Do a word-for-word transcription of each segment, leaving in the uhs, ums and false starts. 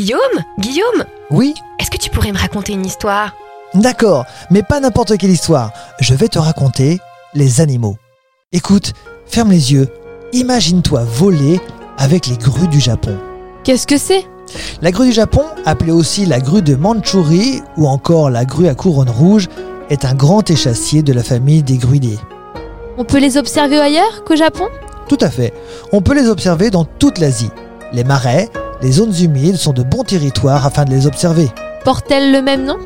Guillaume Guillaume Oui. Est-ce que tu pourrais me raconter une histoire? D'accord, mais pas n'importe quelle histoire. Je vais te raconter les animaux. Écoute, ferme les yeux. Imagine-toi voler avec les grues du Japon. Qu'est-ce que c'est? La grue du Japon, appelée aussi la grue de Mandchourie ou encore la grue à couronne rouge, est un grand échassier de la famille des gruidés. On peut les observer ailleurs qu'au Japon? Tout à fait. On peut les observer dans toute l'Asie. Les marais, les zones humides sont de bons territoires afin de les observer. Porte-t-elle le même nom?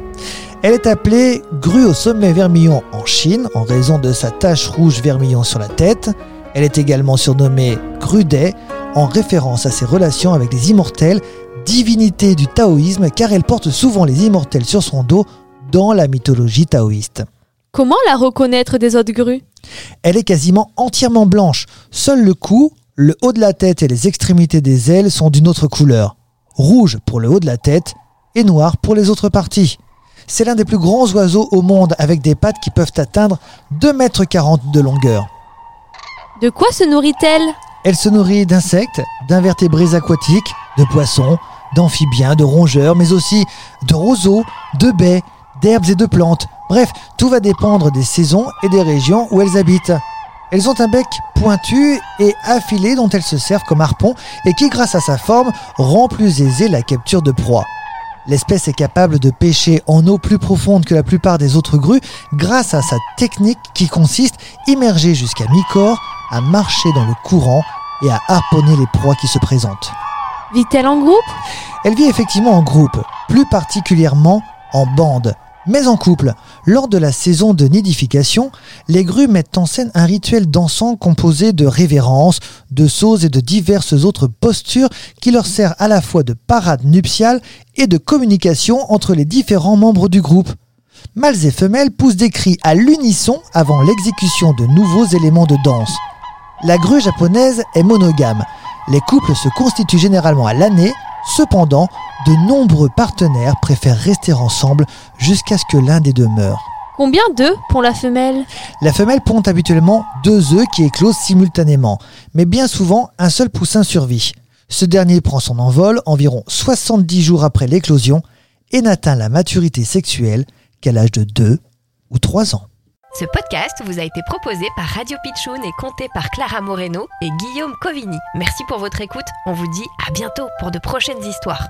Elle est appelée grue au sommet vermillon en Chine en raison de sa tache rouge vermillon sur la tête. Elle est également surnommée grudet en référence à ses relations avec les immortels, divinité du taoïsme, car elle porte souvent les immortels sur son dos dans la mythologie taoïste. Comment la reconnaître des autres grues? Elle est quasiment entièrement blanche. Seul le cou, le haut de la tête et les extrémités des ailes sont d'une autre couleur. Rouge pour le haut de la tête et noir pour les autres parties. C'est l'un des plus grands oiseaux au monde avec des pattes qui peuvent atteindre deux mètres quarante de longueur. De quoi se nourrit-elle? Elle se nourrit d'insectes, d'invertébrés aquatiques, de poissons, d'amphibiens, de rongeurs, mais aussi de roseaux, de baies, d'herbes et de plantes. Bref, tout va dépendre des saisons et des régions où elles habitent. Elles ont un bec pointu et affilé dont elles se servent comme harpon et qui, grâce à sa forme, rend plus aisée la capture de proies. L'espèce est capable de pêcher en eau plus profonde que la plupart des autres grues grâce à sa technique qui consiste, immergée jusqu'à mi-corps, à marcher dans le courant et à harponner les proies qui se présentent. Vit-elle en groupe? Elle vit effectivement en groupe, plus particulièrement en bande, mais en couple. Lors de la saison de nidification, les grues mettent en scène un rituel dansant composé de révérences, de sauts et de diverses autres postures qui leur sert à la fois de parade nuptiale et de communication entre les différents membres du groupe. Mâles et femelles poussent des cris à l'unisson avant l'exécution de nouveaux éléments de danse. La grue japonaise est monogame. Les couples se constituent généralement à l'année. Cependant, de nombreux partenaires préfèrent rester ensemble jusqu'à ce que l'un des deux meure. Combien d'œufs pond la femelle? La femelle pond habituellement deux œufs qui éclosent simultanément, mais bien souvent un seul poussin survit. Ce dernier prend son envol environ soixante-dix jours après l'éclosion et n'atteint la maturité sexuelle qu'à l'âge de deux ou trois ans. Ce podcast vous a été proposé par Radio Pitchoun et compté par Clara Moreno et Guillaume Covini. Merci pour votre écoute. On vous dit à bientôt pour de prochaines histoires.